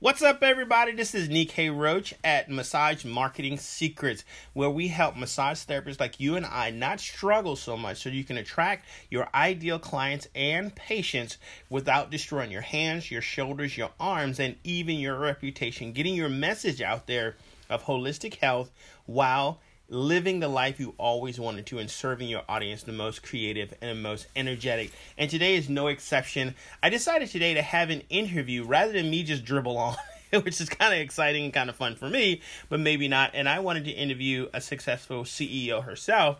What's up, everybody? This is Nicola Roach at Massage Marketing Secrets, where we help massage therapists like you and I not struggle so much so you can attract your ideal clients and patients without destroying your hands, your shoulders, your arms, and even your reputation, getting your message out there of holistic health while living the life you always wanted to and serving your audience the most creative and the most energetic. And today is no exception. I decided today to have an interview rather than me just dribble on, which is kind of exciting and kind of fun for me, but maybe not. And I wanted to interview a successful CEO herself.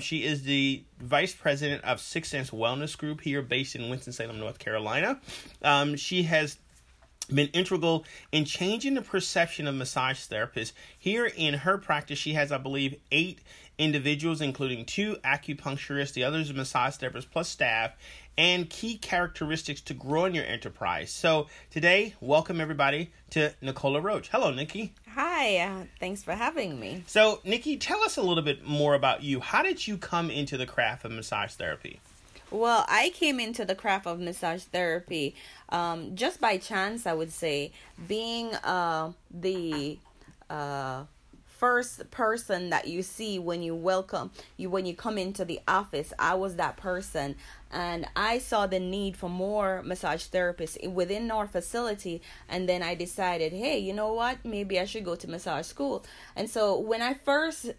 She is the vice president of Sixth Sense Wellness Group here based in Winston-Salem, North Carolina. She has been integral in changing the perception of massage therapists. Here in her practice, she has, I believe, 8 individuals, including 2 acupuncturists, the others massage therapists, plus staff, and key characteristics to growing your enterprise. So today, welcome everybody to Nicola Roach. Hello, Nikki. Hi, thanks for having me. So Nikki, tell us a little bit more about you. How did you come into the craft of massage therapy? Well, I came into the craft of massage therapy just by chance, I would say. Being the first person that you see when you come into the office, I was that person. And I saw the need for more massage therapists within our facility. And then I decided, hey, you know what? Maybe I should go to massage school. And so when I first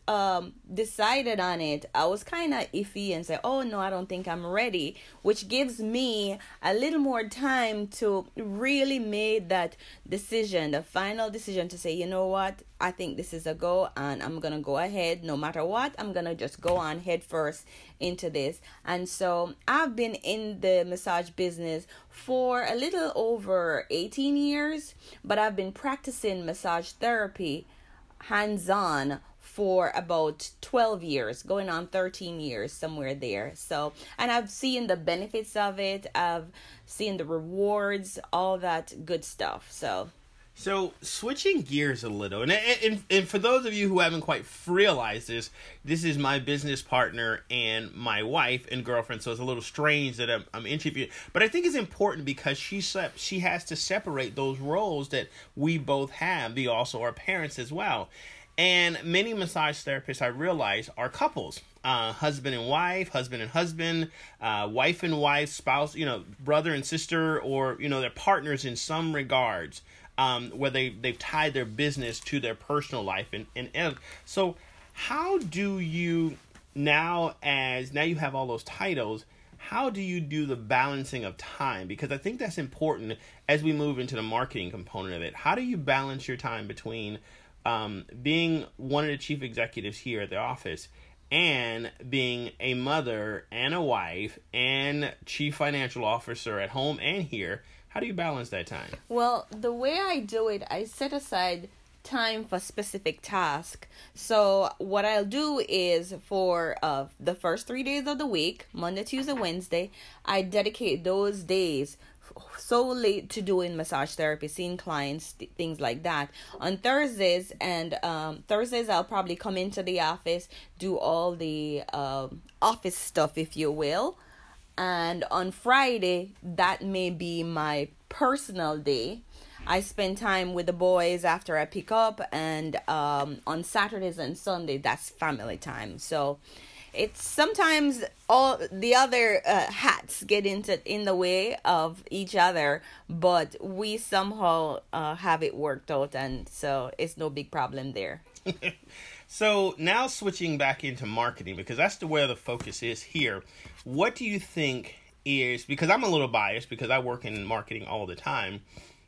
decided on it, I was kind of iffy and said, oh, no, I don't think I'm ready, which gives me a little more time to really make that decision, the final decision to say, you know what? I think this is a go and I'm going to go ahead. No matter what, I'm going to just go on head first into this. And so I've been in the massage business for a little over 18 years, but I've been practicing massage therapy hands-on for about 12 years, going on 13 years, somewhere there. So, and I've seen the benefits of it. I've seen the rewards, all that good stuff. So switching gears a little, and for those of you who haven't quite realized this, this is my business partner and my wife and girlfriend, so it's a little strange that I'm interviewing. But I think it's important because she has to separate those roles that we both have. We also are parents as well. And many massage therapists, I realize, are couples. Husband and husband, wife and wife, spouse, brother and sister, or, they're partners in some regards. Where they've tied their business to their personal life. And so how do you now you have all those titles, how do you do the balancing of time? Because I think that's important as we move into the marketing component of it. How do you balance your time between being one of the chief executives here at the office and being a mother and a wife and chief financial officer at home and here? How do you balance that time? Well, the way I do it, I set aside time for specific tasks. So what I'll do is for the first 3 days of the week, Monday, Tuesday, Wednesday, I dedicate those days solely to doing massage therapy, seeing clients, things like that. On Thursdays, I'll probably come into the office, do all the office stuff, if you will. And on Friday, that may be my personal day. I spend time with the boys after I pick up. And on Saturdays and Sunday, that's family time. So it's sometimes all the other hats get in the way of each other. But we somehow have it worked out. And so it's no big problem there. So now switching back into marketing, because that's where the focus is here. What do you think is, because I'm a little biased because I work in marketing all the time,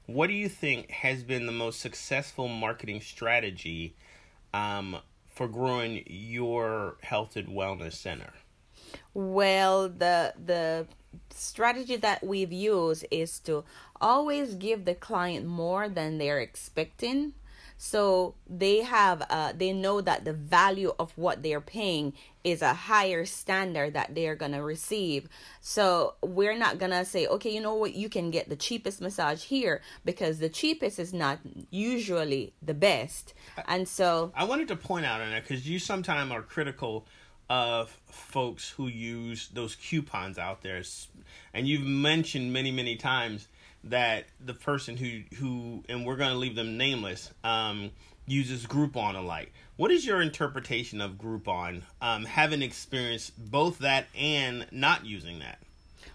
what do you think has been the most successful marketing strategy for growing your health and wellness center? Well, the strategy that we've used is to always give the client more than they're expecting. So they have, they know that the value of what they're paying is a higher standard that they're going to receive. So we're not going to say, okay, you know what, you can get the cheapest massage here, because the cheapest is not usually the best. And so I wanted to point out on that, because you sometimes are critical of folks who use those coupons out there. And you've mentioned many, many times that the person who and we're going to leave them nameless, uses Groupon alike. What is your interpretation of Groupon, having experienced both that and not using that?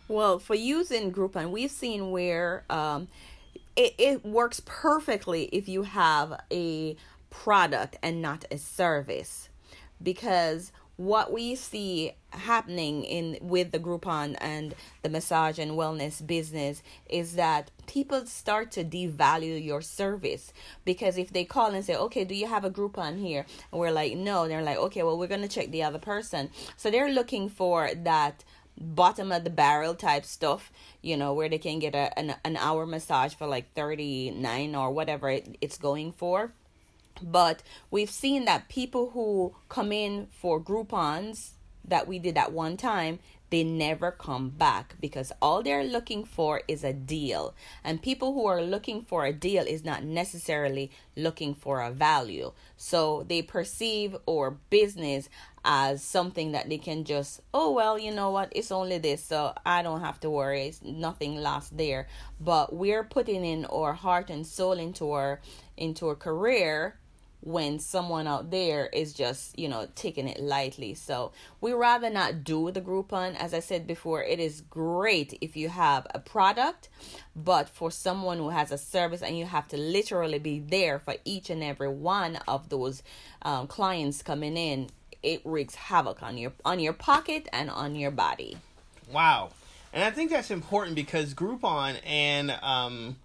Well, for using Groupon, we've seen where it works perfectly if you have a product and not a service, because what we see happening with the Groupon and the massage and wellness business is that people start to devalue your service, because if they call and say, okay, do you have a Groupon here? And we're like, no. And they're like, okay, well, we're going to check the other person. So they're looking for that bottom of the barrel type stuff, you know, where they can get an hour massage for like $39 or whatever it's going for. But we've seen that people who come in for Groupons that we did at one time, they never come back, because all they're looking for is a deal. And people who are looking for a deal is not necessarily looking for a value. So they perceive our business as something that they can just, oh, well, you know what? It's only this, so I don't have to worry. It's nothing lost there. But we're putting in our heart and soul into our career, when someone out there is just, you know, taking it lightly. So we rather not do the Groupon. As I said before, it is great if you have a product, but for someone who has a service, and you have to literally be there for each and every one of those clients coming in, it wreaks havoc on your pocket and on your body. Wow. And I think that's important, because Groupon and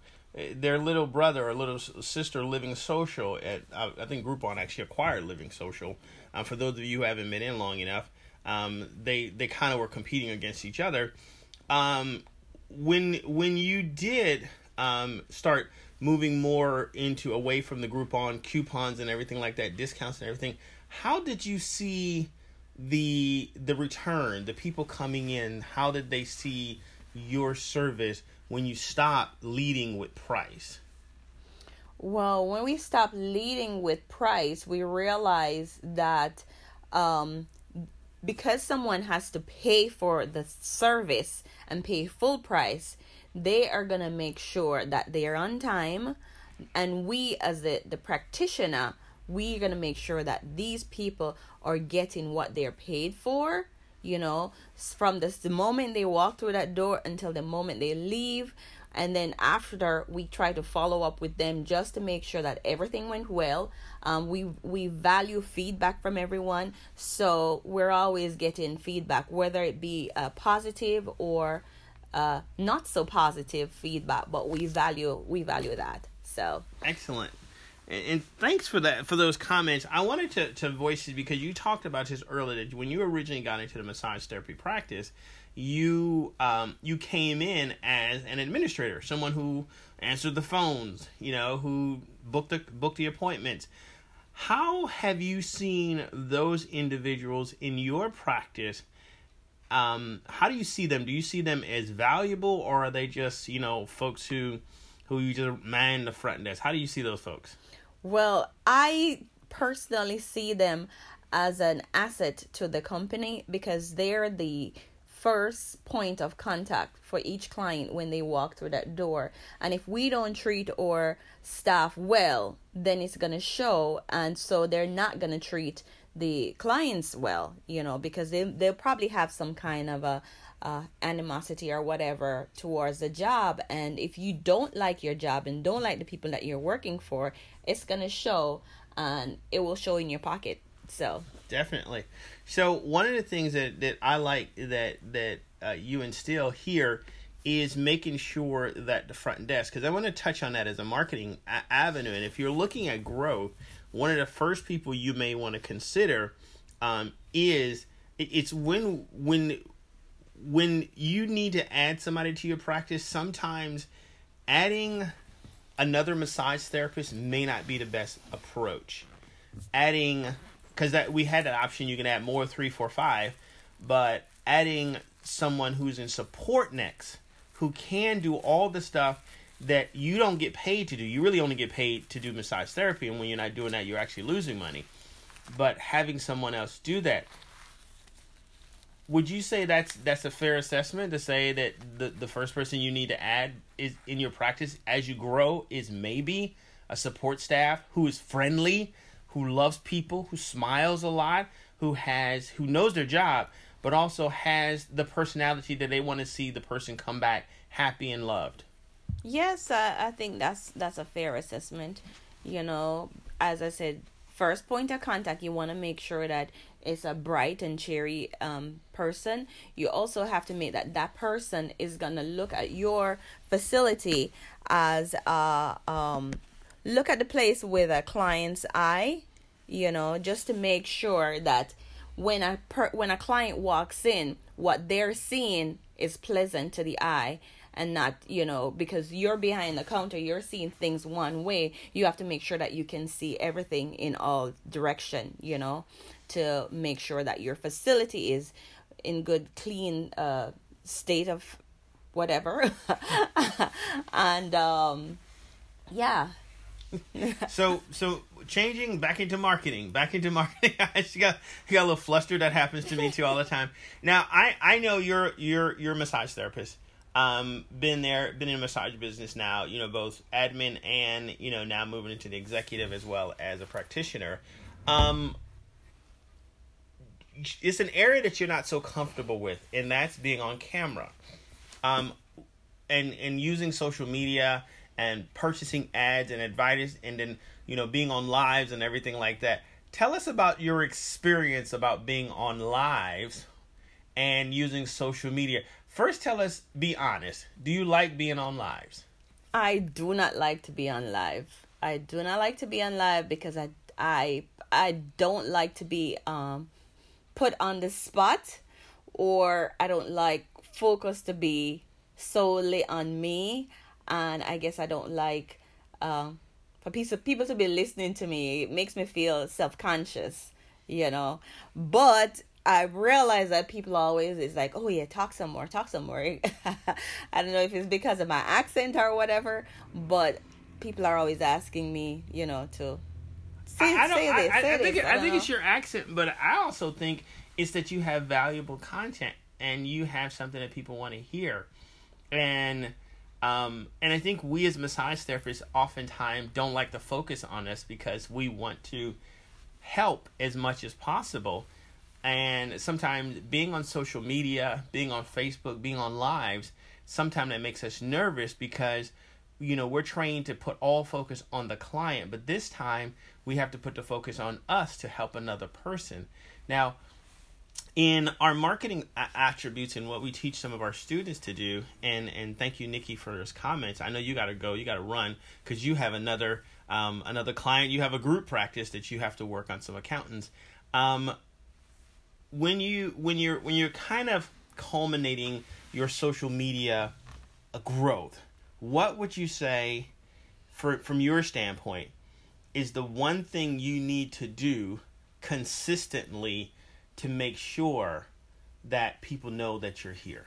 their little brother or little sister, Living Social, I think Groupon actually acquired Living Social. For those of you who haven't been in long enough, they kind of were competing against each other. When you did start moving more away from the Groupon coupons and everything like that, discounts and everything, how did you see the return, the people coming in? How did they see your service when you stop leading with price? Well, when we stop leading with price, we realize that because someone has to pay for the service and pay full price, they are going to make sure that they are on time. And we, as the practitioner, we're going to make sure that these people are getting what they're paid for. You know, from the moment they walk through that door until the moment they leave. And then after, we try to follow up with them just to make sure that everything went well. We value feedback from everyone. So we're always getting feedback, whether it be positive or not so positive feedback. But we value that. So excellent. And thanks for that, for those comments. I wanted to voice it, because you talked about this earlier, that when you originally got into the massage therapy practice, you came in as an administrator, someone who answered the phones, you know, who booked the appointments. How have you seen those individuals in your practice? How do you see them? Do you see them as valuable, or are they just, you know, folks who you just man the front desk? How do you see those folks? Well, I personally see them as an asset to the company, because they're the first point of contact for each client when they walk through that door. And if we don't treat our staff well, then it's going to show. And so they're not going to treat the clients well, you know, because they'll probably have some kind of a animosity or whatever towards the job. And if you don't like your job and don't like the people that you're working for, it's going to show, and it will show in your pocket. So definitely. So one of the things that I like that you instill here is making sure that the front desk, because I want to touch on that as a marketing avenue. And if you're looking at growth, one of the first people you may want to consider is when you need to add somebody to your practice. Sometimes adding another massage therapist may not be the best approach. Because that we had that option, you can add more 3, 4, 5, but adding someone who's in support next, who can do all the stuff that you don't get paid to do. You really only get paid to do massage therapy, and when you're not doing that, you're actually losing money. But having someone else do that. Would you say that's a fair assessment to say that the first person you need to add is in your practice as you grow is maybe a support staff who is friendly, who loves people, who smiles a lot, who knows their job, but also has the personality that they want to see the person come back happy and loved? Yes, I think that's a fair assessment. You know, as I said, first point of contact, you want to make sure that it's a bright and cheery person. You also have to make that person is going to look at your facility as look at the place with a client's eye, you know, just to make sure that when a client walks in, what they're seeing is pleasant to the eye. And not, you know, because you're behind the counter, you're seeing things one way. You have to make sure that you can see everything in all direction, you know, to make sure that your facility is in good, clean state of whatever. And yeah. So changing back into marketing. I just got a little flustered. That happens to me too all the time. Now I know you're a massage therapist. Been in the massage business now, you know, both admin and, you know, now moving into the executive as well as a practitioner. It's an area that you're not so comfortable with, and that's being on camera, and using social media and purchasing ads and advice, and then, you know, being on lives and everything like that. Tell us about your experience about being on lives and using social media. First, tell us, be honest. Do you like being on lives? I do not like to be on live. I do not like to be on live because I don't like to be put on the spot, or I don't like focus to be solely on me. And I guess I don't like for people to be listening to me. It makes me feel self-conscious, you know. But I realize that people always is like, oh yeah, talk some more. I don't know if it's because of my accent or whatever, but people are always asking me, you know, to I think it's your accent, but I also think it's that you have valuable content and you have something that people want to hear. And I think we as massage therapists oftentimes don't like to focus on us because we want to help as much as possible. And sometimes being on social media, being on Facebook, being on lives, sometimes that makes us nervous because, you know, we're trained to put all focus on the client. But this time we have to put the focus on us to help another person. Now, in our marketing attributes and what we teach some of our students to do, and thank you, Nikki, for those comments. I know you got to go, you got to run because you have another client. You have a group practice that you have to work on some accountants. When you're kind of culminating your social media growth, what would you say, from your standpoint, is the one thing you need to do consistently to make sure that people know that you're here?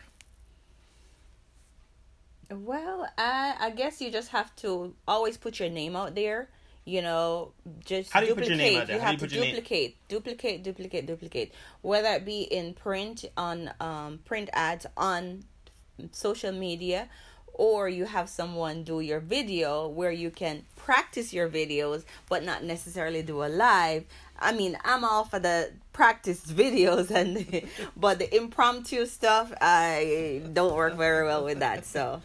Well, I guess you just have to always put your name out there. You know, just how do you duplicate. Put your name out there? You have to duplicate. Whether it be in print, on print ads on social media, or you have someone do your video where you can practice your videos, but not necessarily do a live. I mean, I'm all for the practice videos, but the impromptu stuff, I don't work very well with that. So.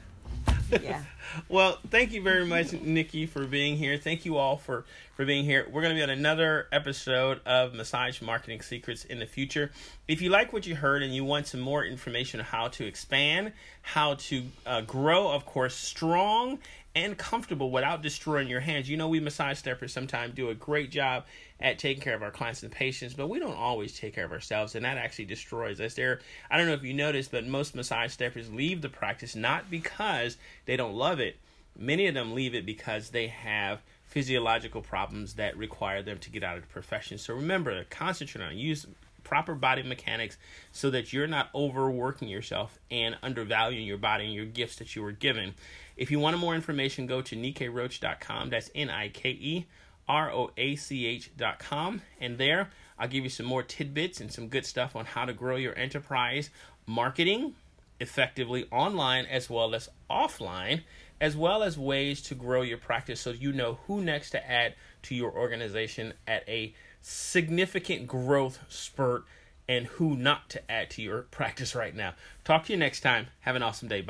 Yeah. Well, thank you very much, Nikki, for being here. Thank you all for being here. We're going to be on another episode of Massage Marketing Secrets in the future. If you like what you heard and you want some more information on how to expand, how to grow, of course, strong and comfortable without destroying your hands. You know, we massage therapists sometimes do a great job at taking care of our clients and patients, but we don't always take care of ourselves, and that actually destroys us. I don't know if you noticed, but most massage therapists leave the practice not because they don't love it. Many of them leave it because they have physiological problems that require them to get out of the profession. So remember, concentrate on use proper body mechanics so that you're not overworking yourself and undervaluing your body and your gifts that you were given. If you want more information, go to nikeroach.com. That's N-I-K-E nikeroach.com, and there I'll give you some more tidbits and some good stuff on how to grow your enterprise marketing effectively online as well as offline, as well as ways to grow your practice so you know who next to add to your organization at a significant growth spurt and who not to add to your practice right now. Talk to you next time. Have an awesome day.